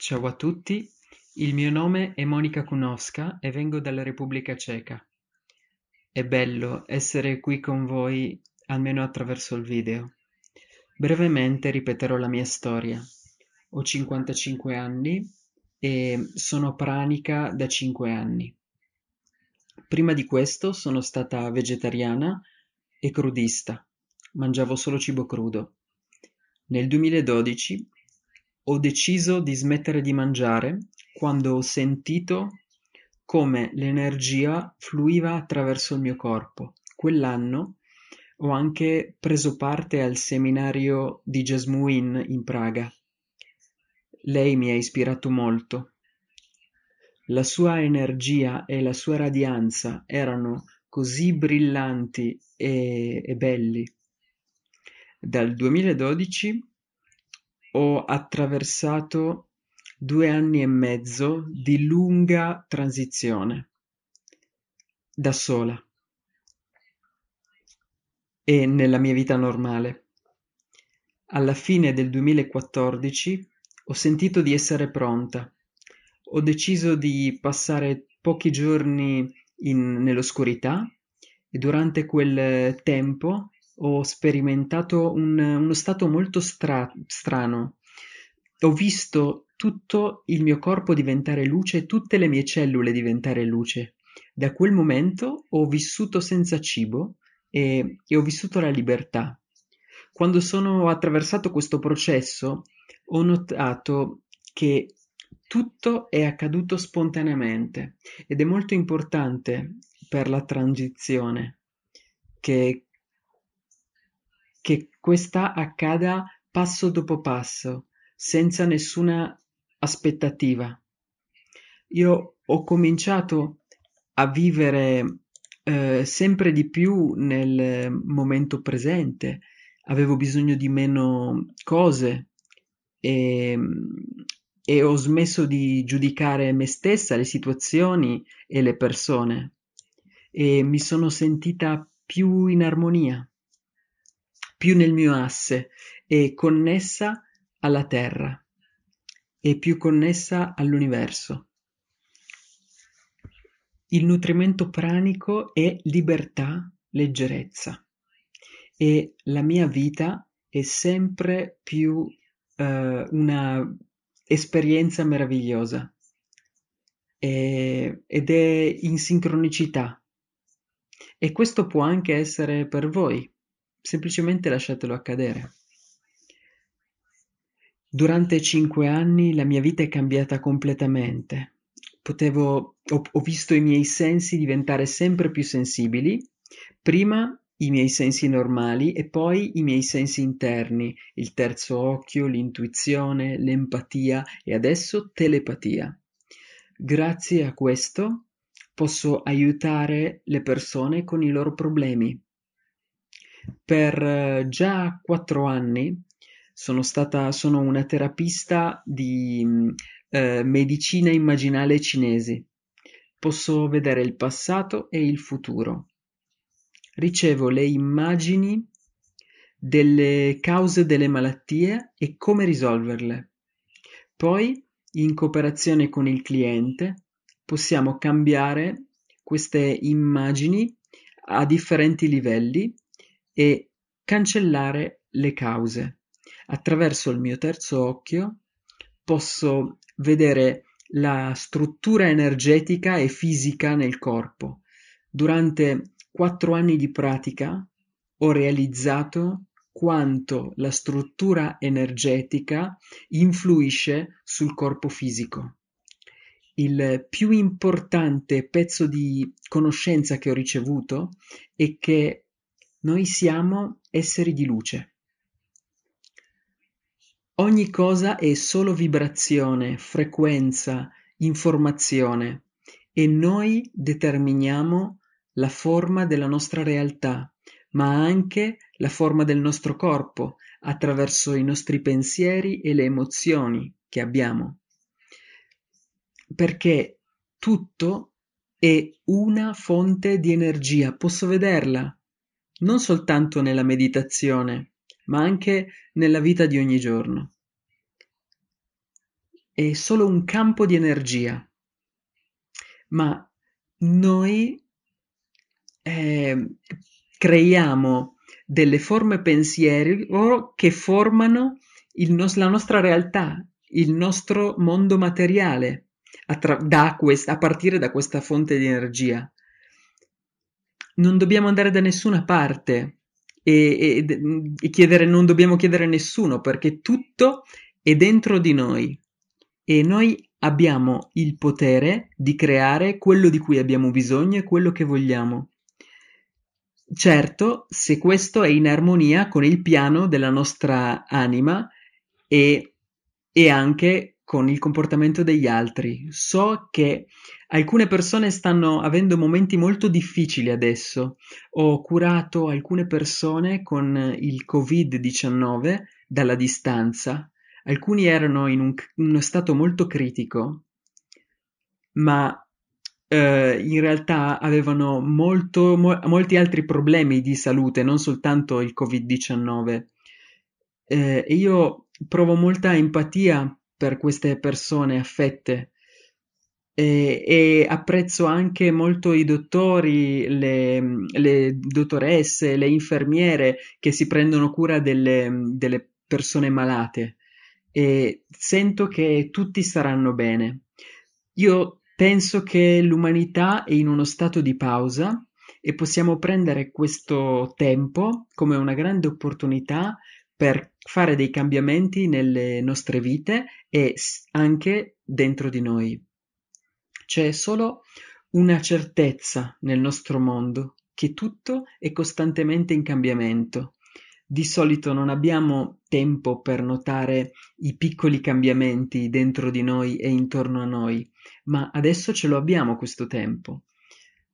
Ciao a tutti, il mio nome è Monika Kunovska e vengo dalla Repubblica Ceca. È bello essere qui con voi, almeno attraverso il video. Brevemente ripeterò la mia storia. Ho 55 anni e sono pranica da 5 anni. Prima di questo sono stata vegetariana e crudista. Mangiavo solo cibo crudo. Nel 2012 ho deciso di smettere di mangiare quando ho sentito come l'energia fluiva attraverso il mio corpo. Quell'anno ho anche preso parte al seminario di Jasmuin in Praga. Lei mi ha ispirato molto. La sua energia e la sua radianza erano così brillanti e belli. Dal 2012 ho attraversato 2 anni e mezzo di lunga transizione, da sola e nella mia vita normale. Alla fine del 2014 ho sentito di essere pronta. Ho deciso di passare pochi giorni nell'oscurità e durante quel tempo ho sperimentato uno stato molto strano. Ho visto tutto il mio corpo diventare luce, tutte le mie cellule diventare luce. Da quel momento ho vissuto senza cibo e ho vissuto la libertà. Quando sono attraversato questo processo, ho notato che tutto è accaduto spontaneamente ed è molto importante per la transizione che questa accada passo dopo passo, senza nessuna aspettativa. Io ho cominciato a vivere sempre di più nel momento presente, avevo bisogno di meno cose e ho smesso di giudicare me stessa, le situazioni e le persone, e mi sono sentita più in armonia, più nel mio asse e connessa alla terra e più connessa all'universo. Il nutrimento pranico è libertà, leggerezza, e la mia vita è sempre più una esperienza meravigliosa ed è in sincronicità, e questo può anche essere per voi. Semplicemente lasciatelo accadere. Durante 5 anni la mia vita è cambiata completamente. Ho visto i miei sensi diventare sempre più sensibili, prima i miei sensi normali e poi i miei sensi interni, il terzo occhio, l'intuizione, l'empatia e adesso telepatia. Grazie a questo posso aiutare le persone con i loro problemi. Per già 4 anni sono una terapista di medicina immaginale cinese. Posso vedere il passato e il futuro. Ricevo le immagini delle cause delle malattie e come risolverle. Poi, in cooperazione con il cliente, possiamo cambiare queste immagini a differenti livelli e cancellare le cause. Attraverso il mio terzo occhio posso vedere la struttura energetica e fisica nel corpo. Durante 4 anni di pratica ho realizzato quanto la struttura energetica influisce sul corpo fisico. Il più importante pezzo di conoscenza che ho ricevuto è che noi siamo esseri di luce. Ogni cosa è solo vibrazione, frequenza, informazione, e noi determiniamo la forma della nostra realtà, ma anche la forma del nostro corpo, attraverso i nostri pensieri e le emozioni che abbiamo. Perché tutto è una fonte di energia, posso vederla. Non soltanto nella meditazione, ma anche nella vita di ogni giorno. è solo un campo di energia, ma noi creiamo delle forme pensiero che formano la nostra realtà, il nostro mondo materiale, a partire da questa fonte di energia. Non dobbiamo andare da nessuna parte e chiedere, non dobbiamo chiedere a nessuno, perché tutto è dentro di noi e noi abbiamo il potere di creare quello di cui abbiamo bisogno e quello che vogliamo. Certo, se questo è in armonia con il piano della nostra anima e anche con il comportamento degli altri. So che alcune persone stanno avendo momenti molto difficili adesso. Ho curato alcune persone con il Covid-19 dalla distanza. Alcuni erano in uno stato molto critico, ma in realtà avevano molti altri problemi di salute, non soltanto il Covid-19. Io provo molta empatia per queste persone affette e apprezzo anche molto i dottori, le dottoresse, le infermiere che si prendono cura delle persone malate, e sento che tutti staranno bene. Io penso che l'umanità è in uno stato di pausa e possiamo prendere questo tempo come una grande opportunità per fare dei cambiamenti nelle nostre vite e anche dentro di noi. C'è solo una certezza nel nostro mondo, che tutto è costantemente in cambiamento. Di solito non abbiamo tempo per notare i piccoli cambiamenti dentro di noi e intorno a noi, ma adesso ce lo abbiamo questo tempo.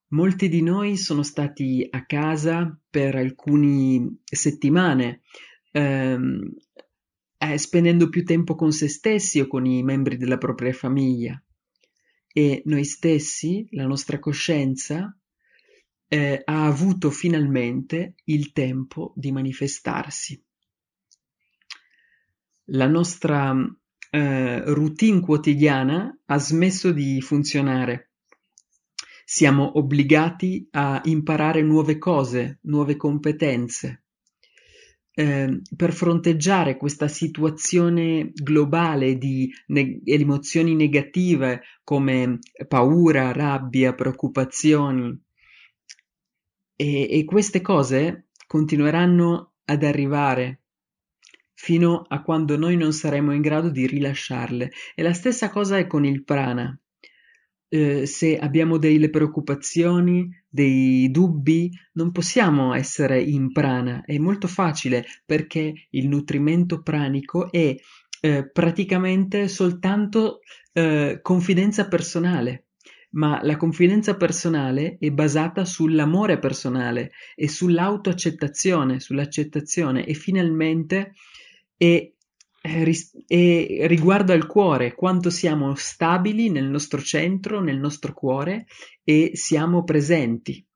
Molti di noi sono stati a casa per alcune settimane, spendendo più tempo con se stessi o con i membri della propria famiglia. E noi stessi, la nostra coscienza, ha avuto finalmente il tempo di manifestarsi. La nostra routine quotidiana ha smesso di funzionare. Siamo obbligati a imparare nuove cose, nuove competenze. Per fronteggiare questa situazione globale di emozioni negative come paura, rabbia, preoccupazioni, e queste cose continueranno ad arrivare fino a quando noi non saremo in grado di rilasciarle. E la stessa cosa è con il prana. Se abbiamo delle preoccupazioni, dei dubbi, non possiamo essere in prana. È molto facile, perché il nutrimento pranico è praticamente soltanto confidenza personale. Ma la confidenza personale è basata sull'amore personale e sull'autoaccettazione, sull'accettazione, e finalmente riguarda il cuore, quanto siamo stabili nel nostro centro, nel nostro cuore, e siamo presenti.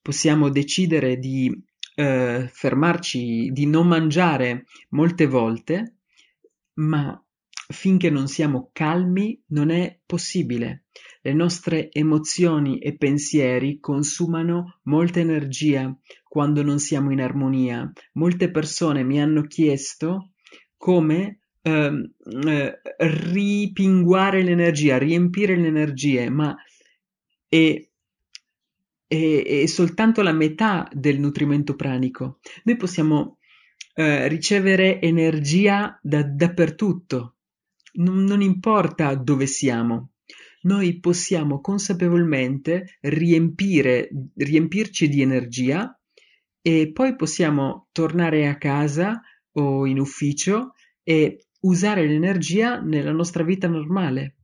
Possiamo decidere di fermarci, di non mangiare molte volte, ma finché non siamo calmi non è possibile. Le nostre emozioni e pensieri consumano molta energia quando non siamo in armonia. Molte persone mi hanno chiesto come ripinguare l'energia, riempire le energie, ma è soltanto la metà del nutrimento pranico. Noi possiamo ricevere energia dappertutto, non importa dove siamo. Noi possiamo consapevolmente riempirci di energia, e poi possiamo tornare a casa o in ufficio e usare l'energia nella nostra vita normale.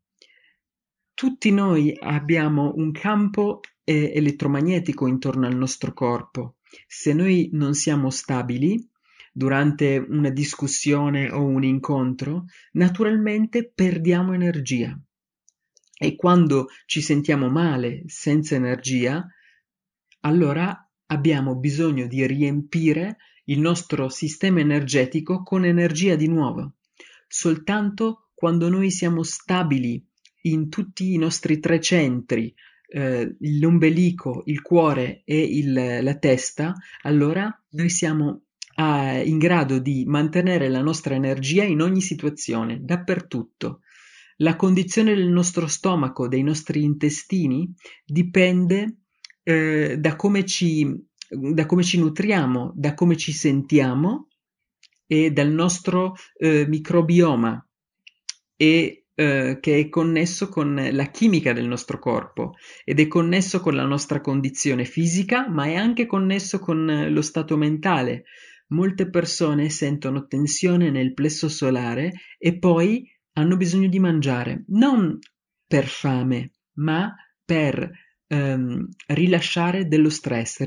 Tutti noi abbiamo un campo elettromagnetico intorno al nostro corpo. Se noi non siamo stabili durante una discussione o un incontro, naturalmente perdiamo energia. E quando ci sentiamo male, senza energia, allora abbiamo bisogno di riempire il nostro sistema energetico con energia di nuovo. Soltanto quando noi siamo stabili in tutti i nostri tre centri, l'ombelico, il cuore e la testa, allora noi siamo in grado di mantenere la nostra energia in ogni situazione, dappertutto. La condizione del nostro stomaco, dei nostri intestini, dipende da come ci nutriamo, da come ci sentiamo e dal nostro microbioma, che è connesso con la chimica del nostro corpo ed è connesso con la nostra condizione fisica, ma è anche connesso con lo stato mentale. Molte persone sentono tensione nel plesso solare e poi hanno bisogno di mangiare, non per fame, ma per rilassare dello stress.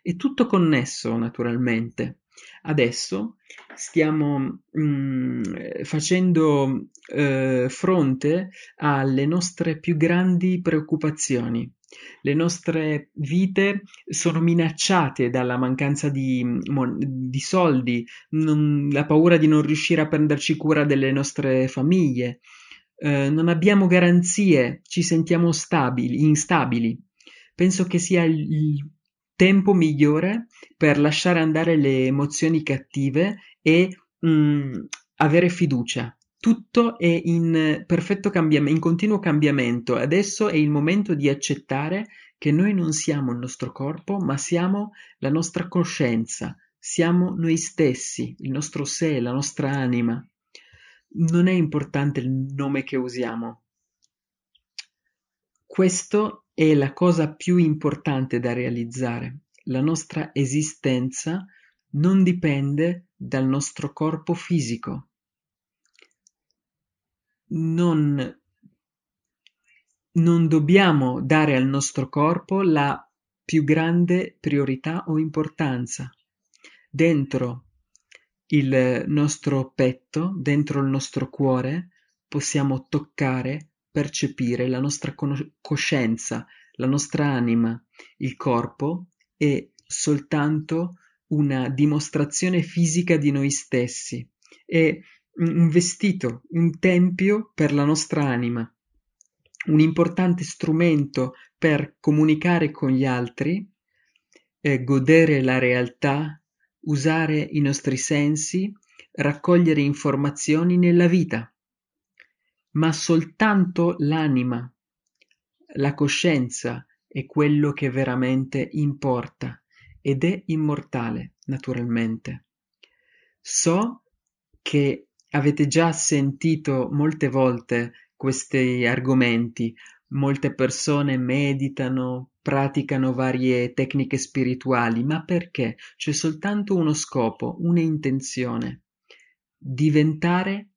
È tutto connesso, naturalmente. Adesso stiamo facendo fronte alle nostre più grandi preoccupazioni. Le nostre vite sono minacciate dalla mancanza di soldi, la paura di non riuscire a prenderci cura delle nostre famiglie, non abbiamo garanzie, ci sentiamo instabili. Penso che sia il tempo migliore per lasciare andare le emozioni cattive e avere fiducia. Tutto è in perfetto cambiamento, in continuo cambiamento. Adesso è il momento di accettare che noi non siamo il nostro corpo, ma siamo la nostra coscienza, siamo noi stessi, il nostro sé, la nostra anima. Non è importante il nome che usiamo. Questo è la cosa più importante da realizzare. La nostra esistenza non dipende dal nostro corpo fisico. Non dobbiamo dare al nostro corpo la più grande priorità o importanza. Dentro il nostro petto, dentro il nostro cuore, possiamo toccare, percepire la nostra coscienza, la nostra anima. Il corpo è soltanto una dimostrazione fisica di noi stessi. È un vestito, un tempio per la nostra anima, un importante strumento per comunicare con gli altri, godere la realtà, usare i nostri sensi, raccogliere informazioni nella vita. Ma soltanto l'anima, la coscienza è quello che veramente importa ed è immortale, naturalmente. So che avete già sentito molte volte questi argomenti, molte persone meditano, praticano varie tecniche spirituali, ma perché? C'è soltanto uno scopo, un'intenzione: diventare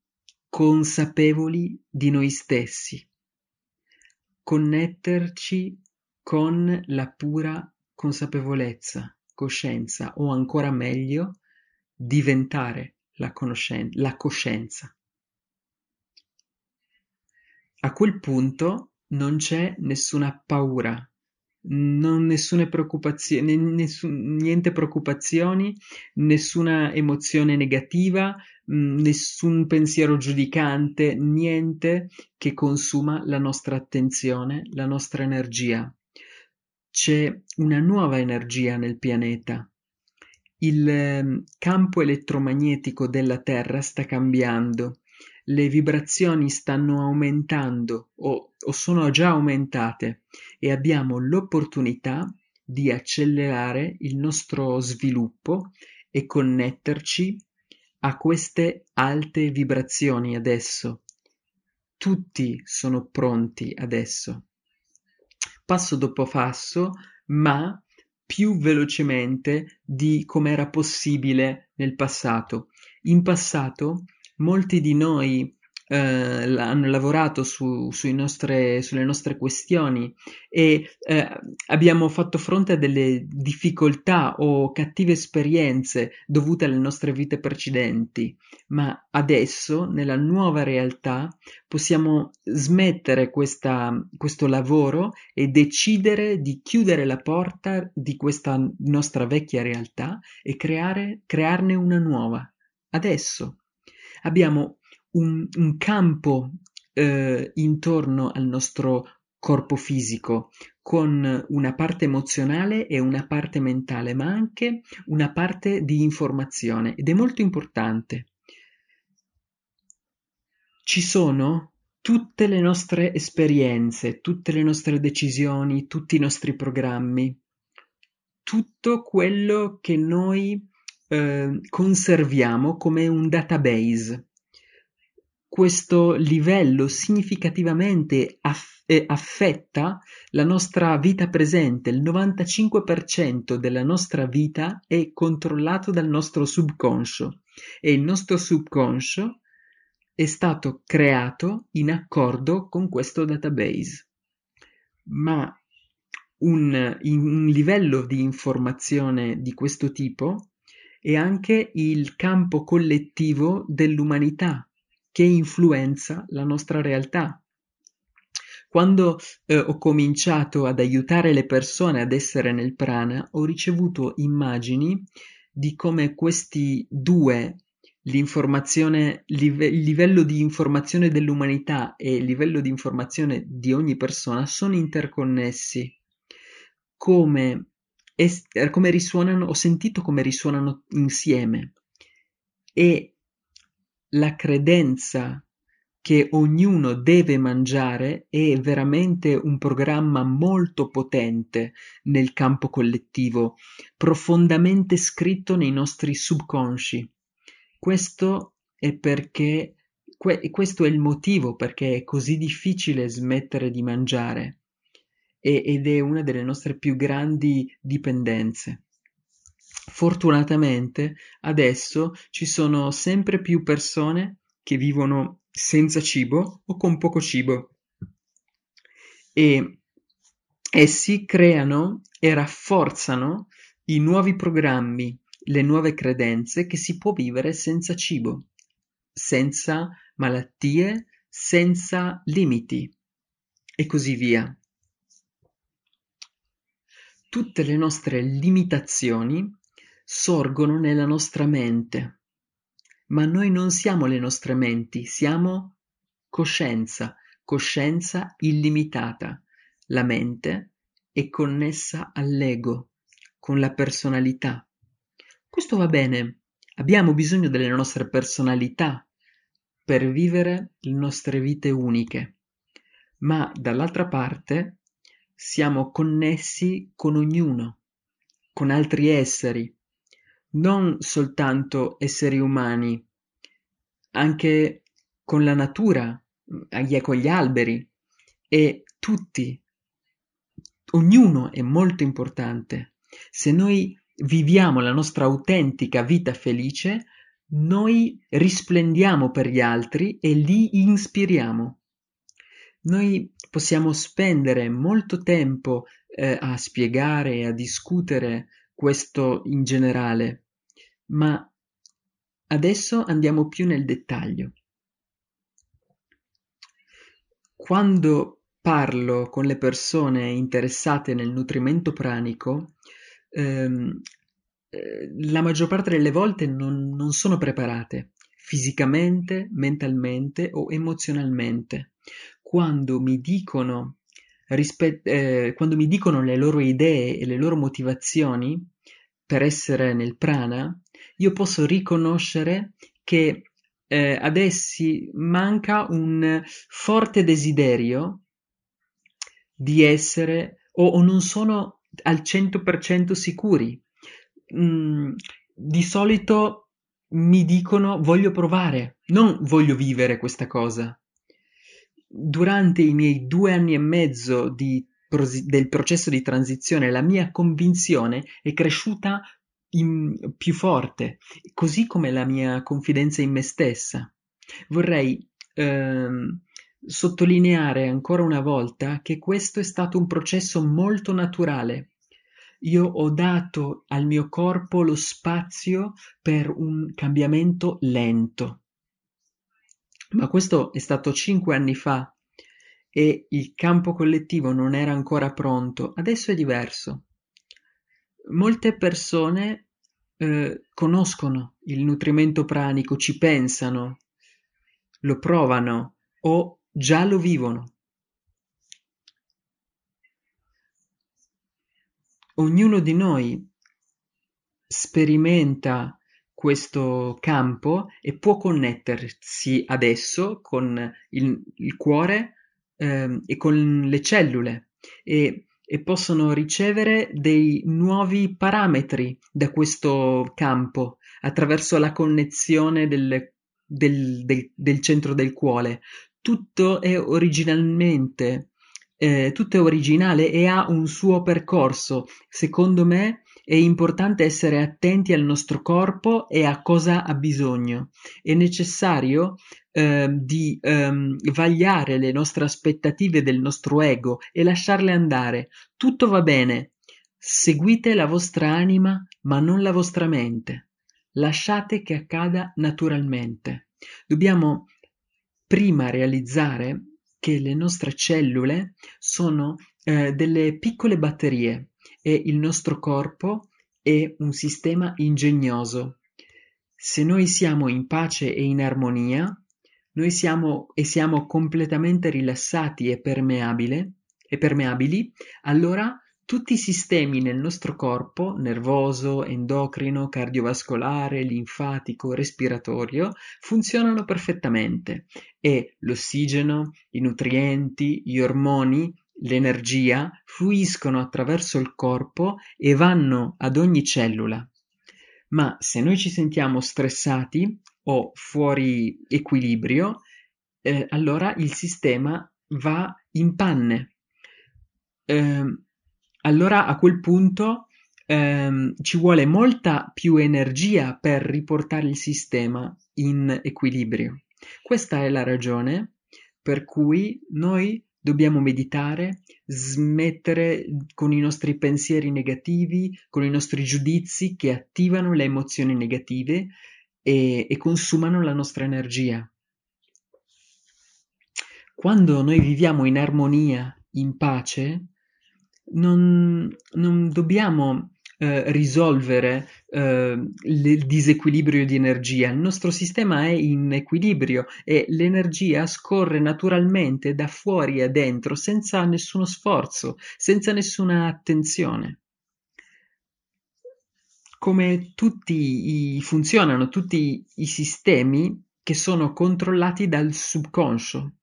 consapevoli di noi stessi, connetterci con la pura consapevolezza, coscienza, o ancora meglio, diventare la coscienza. A quel punto non c'è nessuna paura, nessuna preoccupazione, niente preoccupazioni, nessuna emozione negativa, nessun pensiero giudicante, niente che consuma la nostra attenzione, la nostra energia. C'è una nuova energia nel pianeta. Il campo elettromagnetico della Terra sta cambiando, le vibrazioni stanno aumentando o sono già aumentate e abbiamo l'opportunità di accelerare il nostro sviluppo e connetterci a queste alte vibrazioni adesso. Tutti sono pronti adesso, passo dopo passo, ma più velocemente di come era possibile nel passato. In passato molti di noi hanno lavorato sulle nostre questioni e abbiamo fatto fronte a delle difficoltà o cattive esperienze dovute alle nostre vite precedenti, ma adesso nella nuova realtà possiamo smettere questo lavoro e decidere di chiudere la porta di questa nostra vecchia realtà e crearne una nuova. Adesso abbiamo un campo intorno al nostro corpo fisico, con una parte emozionale e una parte mentale, ma anche una parte di informazione, ed è molto importante. Ci sono tutte le nostre esperienze, tutte le nostre decisioni, tutti i nostri programmi, tutto quello che noi conserviamo come un database. Questo livello significativamente affetta la nostra vita presente. Il 95% della nostra vita è controllato dal nostro subconscio, e il nostro subconscio è stato creato in accordo con questo database. Ma un livello di informazione di questo tipo è anche il campo collettivo dell'umanità che influenza la nostra realtà. Quando ho cominciato ad aiutare le persone ad essere nel prana, ho ricevuto immagini di come questi due, il livello di informazione dell'umanità e il livello di informazione di ogni persona, sono interconnessi. Come risuonano, ho sentito come risuonano insieme, e la credenza che ognuno deve mangiare è veramente un programma molto potente nel campo collettivo, profondamente scritto nei nostri subconsci. Questo è perché, questo è il motivo perché è così difficile smettere di mangiare, ed è una delle nostre più grandi dipendenze. Fortunatamente adesso ci sono sempre più persone che vivono senza cibo o con poco cibo, e essi creano e rafforzano i nuovi programmi, le nuove credenze che si può vivere senza cibo, senza malattie, senza limiti e così via. Tutte le nostre limitazioni sorgono nella nostra mente, ma noi non siamo le nostre menti, siamo coscienza illimitata. La mente è connessa all'ego, con la personalità. Questo va bene, abbiamo bisogno delle nostre personalità per vivere le nostre vite uniche, ma dall'altra parte siamo connessi con ognuno, con altri esseri, non soltanto esseri umani, anche con la natura, con gli alberi e tutti. Ognuno è molto importante. Se noi viviamo la nostra autentica vita felice, noi risplendiamo per gli altri e li inspiriamo. Noi possiamo spendere molto tempo a spiegare e a discutere questo in generale, ma adesso andiamo più nel dettaglio. Quando parlo con le persone interessate nel nutrimento pranico, la maggior parte delle volte non sono preparate fisicamente, mentalmente o emozionalmente. Quando mi dicono le loro idee e le loro motivazioni per essere nel prana, io posso riconoscere che ad essi manca un forte desiderio di essere, o non sono al 100% sicuri. Di solito mi dicono voglio provare, non voglio vivere questa cosa. Durante i miei 2 anni e mezzo del processo di transizione, la mia convinzione è cresciuta più forte, così come la mia confidenza in me stessa. Vorrei sottolineare ancora una volta che questo è stato un processo molto naturale. Io ho dato al mio corpo lo spazio per un cambiamento lento. Ma questo è stato 5 anni fa e il campo collettivo non era ancora pronto. Adesso è diverso. Molte persone conoscono il nutrimento pranico, ci pensano, lo provano o già lo vivono. Ognuno di noi sperimenta questo campo e può connettersi adesso con il cuore e con le cellule e possono ricevere dei nuovi parametri da questo campo attraverso la connessione del centro del cuore. Tutto è originale e ha un suo percorso. Secondo me è importante essere attenti al nostro corpo e a cosa ha bisogno. È necessario vagliare le nostre aspettative del nostro ego e lasciarle andare. Tutto va bene. Seguite la vostra anima, ma non la vostra mente. Lasciate che accada naturalmente. Dobbiamo prima realizzare che le nostre cellule sono delle piccole batterie e il nostro corpo è un sistema ingegnoso. Se noi siamo in pace e in armonia, siamo completamente rilassati e permeabili, allora tutti i sistemi nel nostro corpo, nervoso, endocrino, cardiovascolare, linfatico, respiratorio, funzionano perfettamente e l'ossigeno, i nutrienti, gli ormoni, l'energia fluiscono attraverso il corpo e vanno ad ogni cellula. Ma se noi ci sentiamo stressati o fuori equilibrio, allora il sistema va in panne. Allora a quel punto ci vuole molta più energia per riportare il sistema in equilibrio. Questa è la ragione per cui noi dobbiamo meditare, smettere con i nostri pensieri negativi, con i nostri giudizi che attivano le emozioni negative e consumano la nostra energia. Quando noi viviamo in armonia, in pace, non dobbiamo risolvere il disequilibrio di energia. Il nostro sistema è in equilibrio e l'energia scorre naturalmente da fuori a dentro senza nessuno sforzo, senza nessuna attenzione. Come funzionano tutti i sistemi che sono controllati dal subconscio.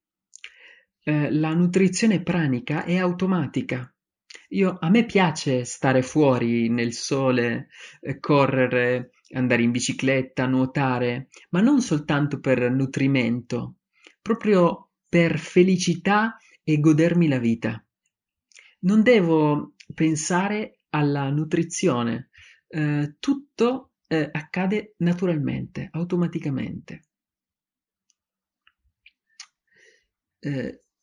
La nutrizione pranica è automatica. A me piace stare fuori nel sole, correre, andare in bicicletta, nuotare, ma non soltanto per nutrimento, proprio per felicità e godermi la vita. Non devo pensare alla nutrizione, tutto accade naturalmente, automaticamente.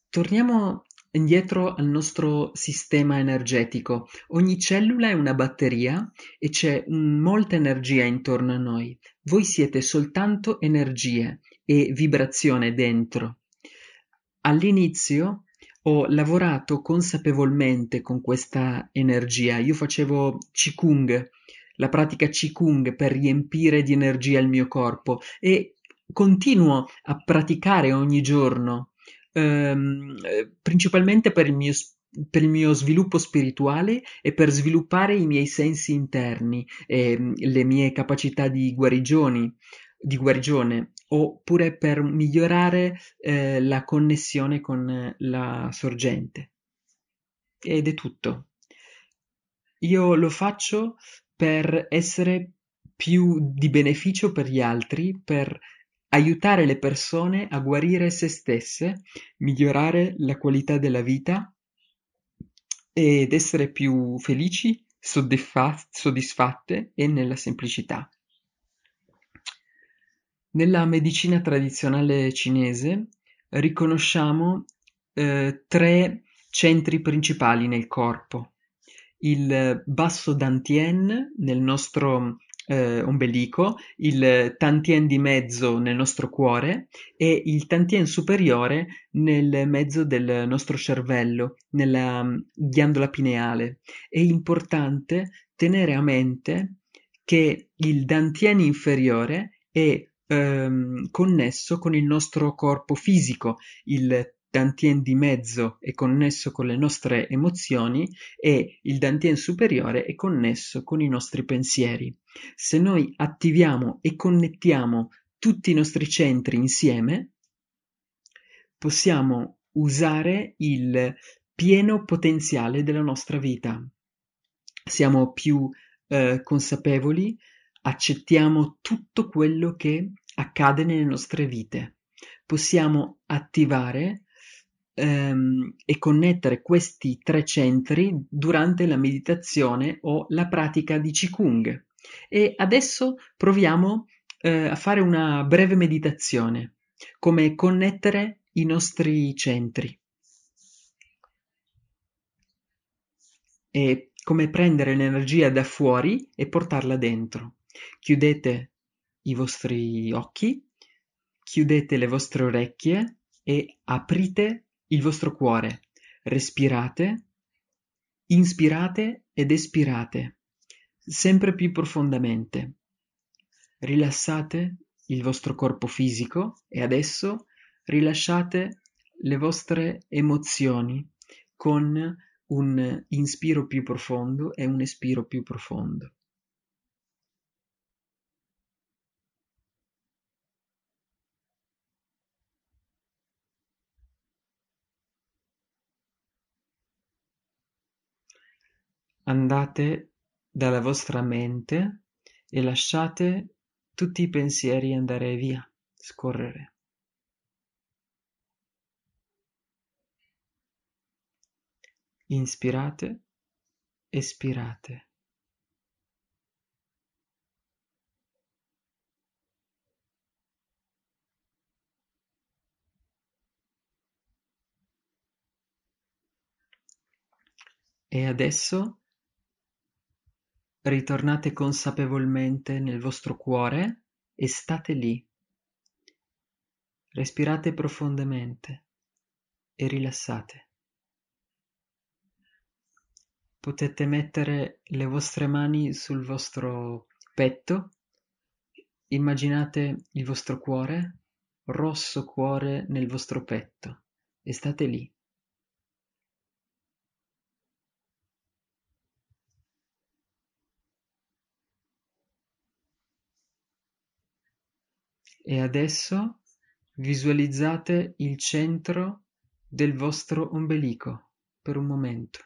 Torniamo indietro al nostro sistema energetico. Ogni cellula è una batteria e c'è molta energia intorno a noi. Voi siete soltanto energie e vibrazione dentro. All'inizio ho lavorato consapevolmente con questa energia. Io facevo Qigong, la pratica Qigong per riempire di energia il mio corpo e continuo a praticare ogni giorno. Principalmente per il mio sviluppo spirituale e per sviluppare i miei sensi interni e le mie capacità di guarigione oppure per migliorare la connessione con la sorgente. Ed è tutto. Io lo faccio per essere più di beneficio per gli altri, per aiutare le persone a guarire se stesse, migliorare la qualità della vita ed essere più felici, soddisfatte e nella semplicità. Nella medicina tradizionale cinese riconosciamo tre centri principali nel corpo. Il basso dantien nel nostro ombelico, il tantien di mezzo nel nostro cuore e il tantien superiore nel mezzo del nostro cervello, nella ghiandola pineale. È importante tenere a mente che il dantien inferiore è connesso con il nostro corpo fisico, il Dantien di mezzo è connesso con le nostre emozioni e il Dantien superiore è connesso con i nostri pensieri. Se noi attiviamo e connettiamo tutti i nostri centri insieme, possiamo usare il pieno potenziale della nostra vita. Siamo più consapevoli, accettiamo tutto quello che accade nelle nostre vite. Possiamo attivare e connettere questi tre centri durante la meditazione o la pratica di Qigong. E adesso proviamo a fare una breve meditazione, come connettere i nostri centri e come prendere l'energia da fuori e portarla dentro. Chiudete i vostri occhi, chiudete le vostre orecchie e aprite il vostro cuore. Respirate, inspirate ed espirate, sempre più profondamente. Rilassate il vostro corpo fisico e adesso rilasciate le vostre emozioni con un inspiro più profondo e un espiro più profondo. Andate dalla vostra mente e lasciate tutti i pensieri andare via, scorrere. Inspirate, espirate. E adesso ritornate consapevolmente nel vostro cuore e state lì. Respirate profondamente e rilassate. Potete mettere le vostre mani sul vostro petto. Immaginate il vostro cuore, rosso cuore nel vostro petto, e state lì. E adesso visualizzate il centro del vostro ombelico per un momento.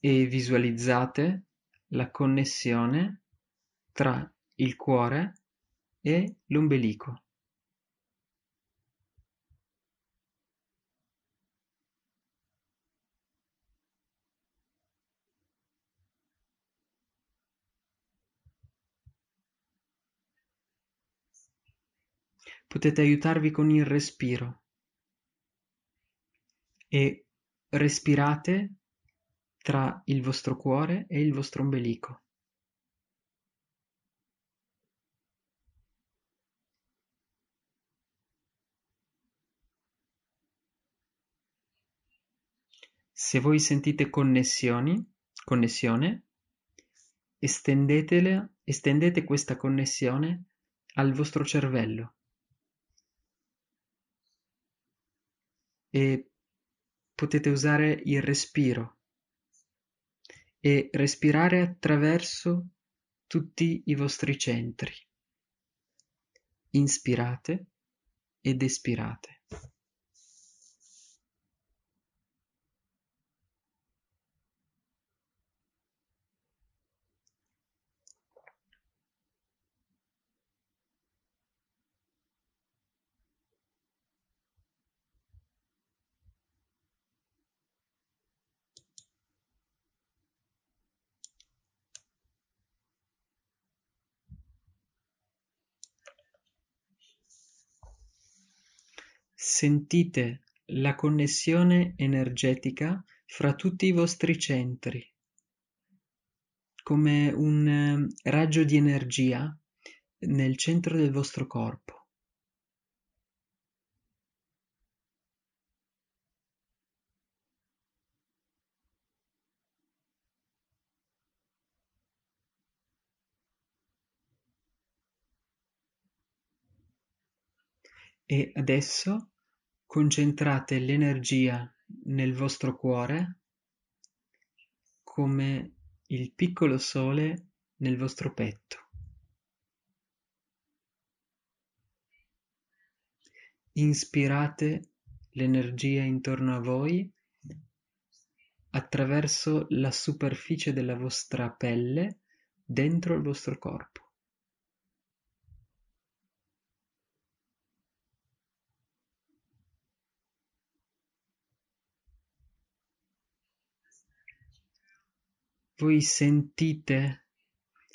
E visualizzate la connessione tra il cuore e l'ombelico. Potete aiutarvi con il respiro e respirate tra il vostro cuore e il vostro ombelico. Se voi sentite connessione, estendete questa connessione al vostro cervello. E potete usare il respiro e respirare attraverso tutti i vostri centri. Inspirate ed espirate. Sentite la connessione energetica fra tutti i vostri centri, come un raggio di energia nel centro del vostro corpo. E adesso concentrate l'energia nel vostro cuore come il piccolo sole nel vostro petto. Inspirate l'energia intorno a voi attraverso la superficie della vostra pelle dentro il vostro corpo. Voi sentite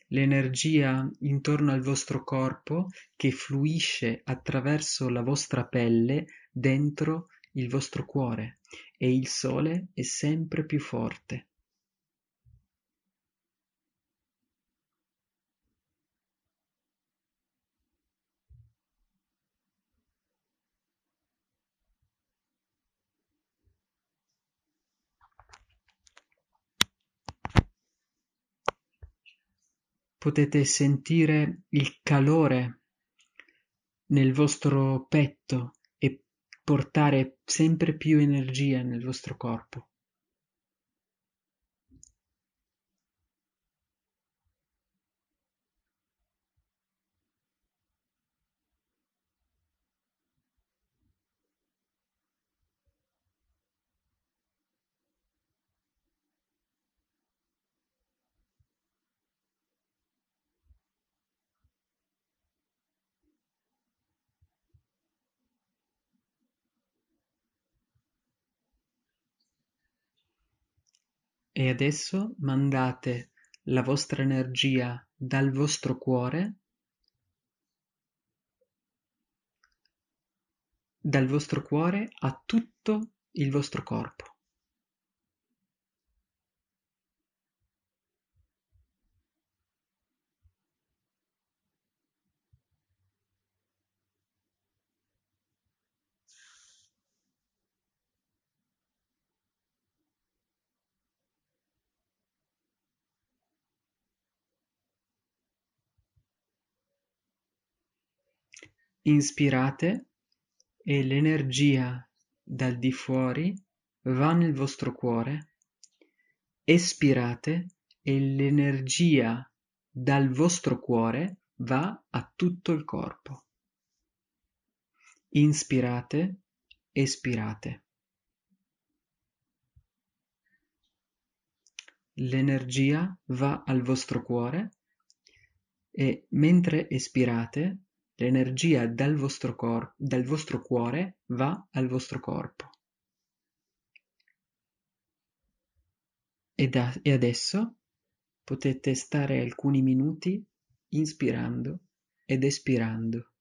l'energia intorno al vostro corpo che fluisce attraverso la vostra pelle dentro il vostro cuore e il sole è sempre più forte. Potete sentire il calore nel vostro petto e portare sempre più energia nel vostro corpo. E adesso mandate la vostra energia dal vostro cuore, a tutto il vostro corpo. Inspirate e l'energia dal di fuori va nel vostro cuore, espirate e l'energia dal vostro cuore va a tutto il corpo. Inspirate, espirate. L'energia va al vostro cuore e mentre espirate, l'energia dal vostro cuore va al vostro corpo. E adesso potete stare alcuni minuti inspirando ed espirando.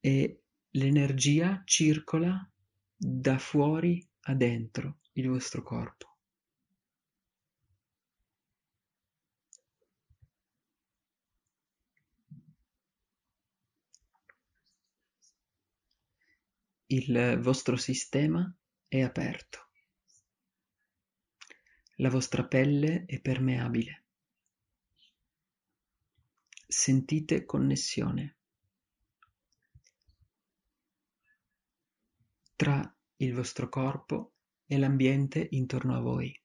E l'energia circola da fuori a dentro il vostro corpo. Il vostro sistema è aperto. La vostra pelle è permeabile. Sentite connessione tra il vostro corpo e l'ambiente intorno a voi.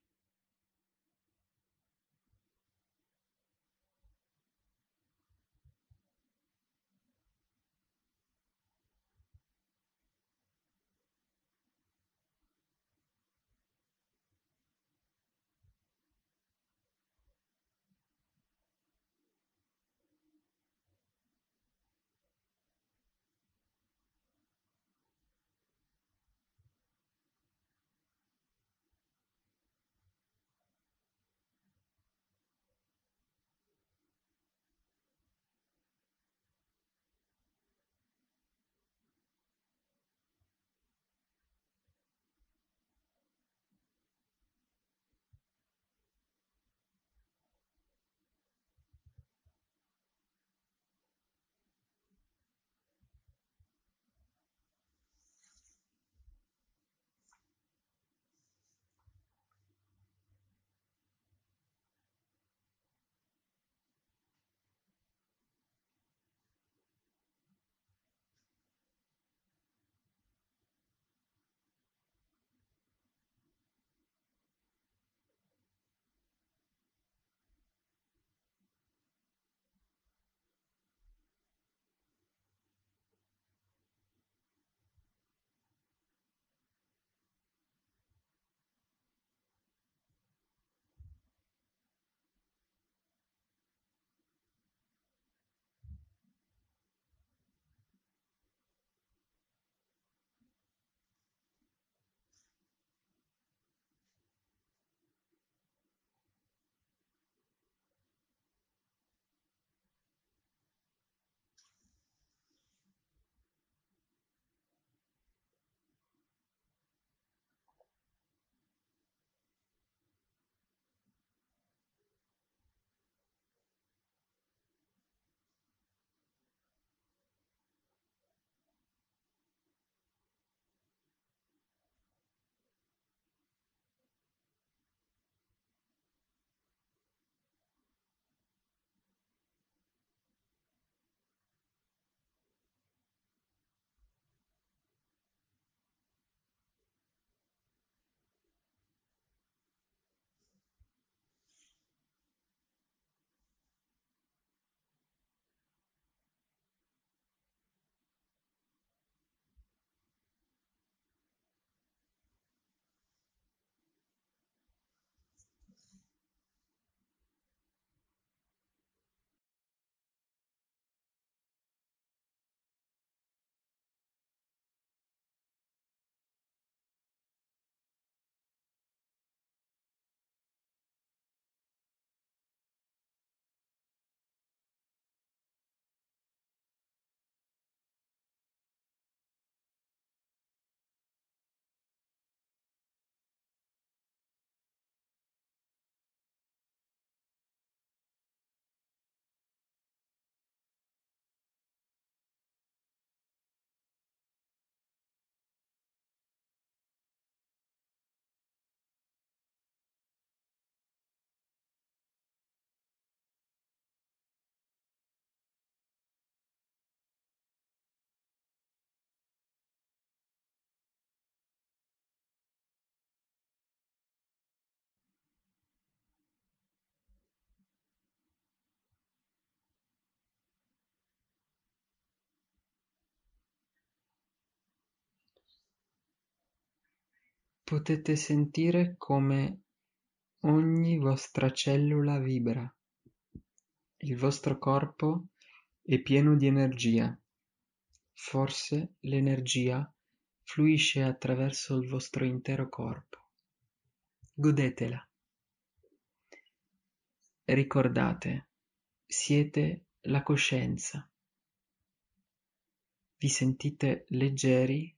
Potete sentire come ogni vostra cellula vibra. Il vostro corpo è pieno di energia. Forse l'energia fluisce attraverso il vostro intero corpo. Godetela. Ricordate, siete la coscienza. Vi sentite leggeri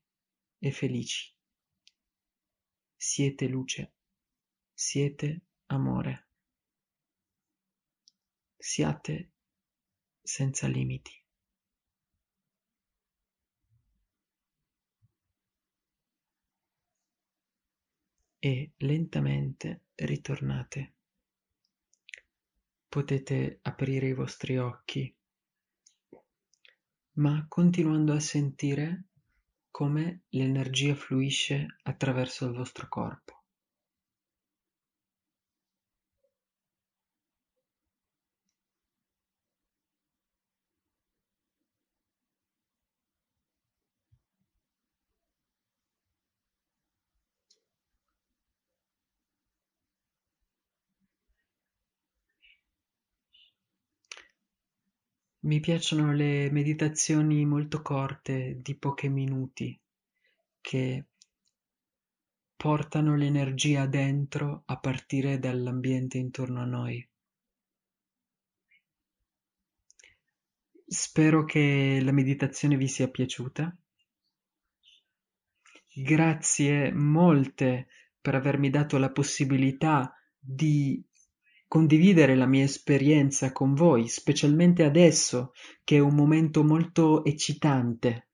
e felici. Siete luce, siete amore, siate senza limiti. E lentamente ritornate. Potete aprire i vostri occhi, ma continuando a sentire come l'energia fluisce attraverso il vostro corpo. Mi piacciono le meditazioni molto corte, di pochi minuti, che portano l'energia dentro a partire dall'ambiente intorno a noi. Spero che la meditazione vi sia piaciuta. Grazie molte per avermi dato la possibilità di condividere la mia esperienza con voi, specialmente adesso che è un momento molto eccitante.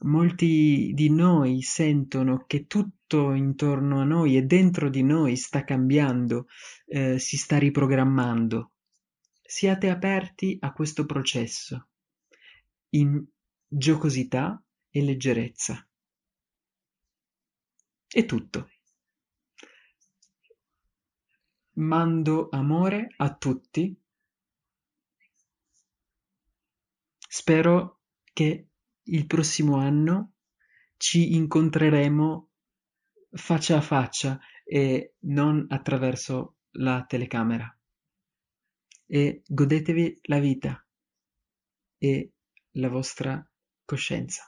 Molti di noi sentono che tutto intorno a noi e dentro di noi sta cambiando, si sta riprogrammando. Siate aperti a questo processo in giocosità e leggerezza. È tutto. Mando amore a tutti. Spero che il prossimo anno ci incontreremo faccia a faccia e non attraverso la telecamera. E godetevi la vita e la vostra coscienza.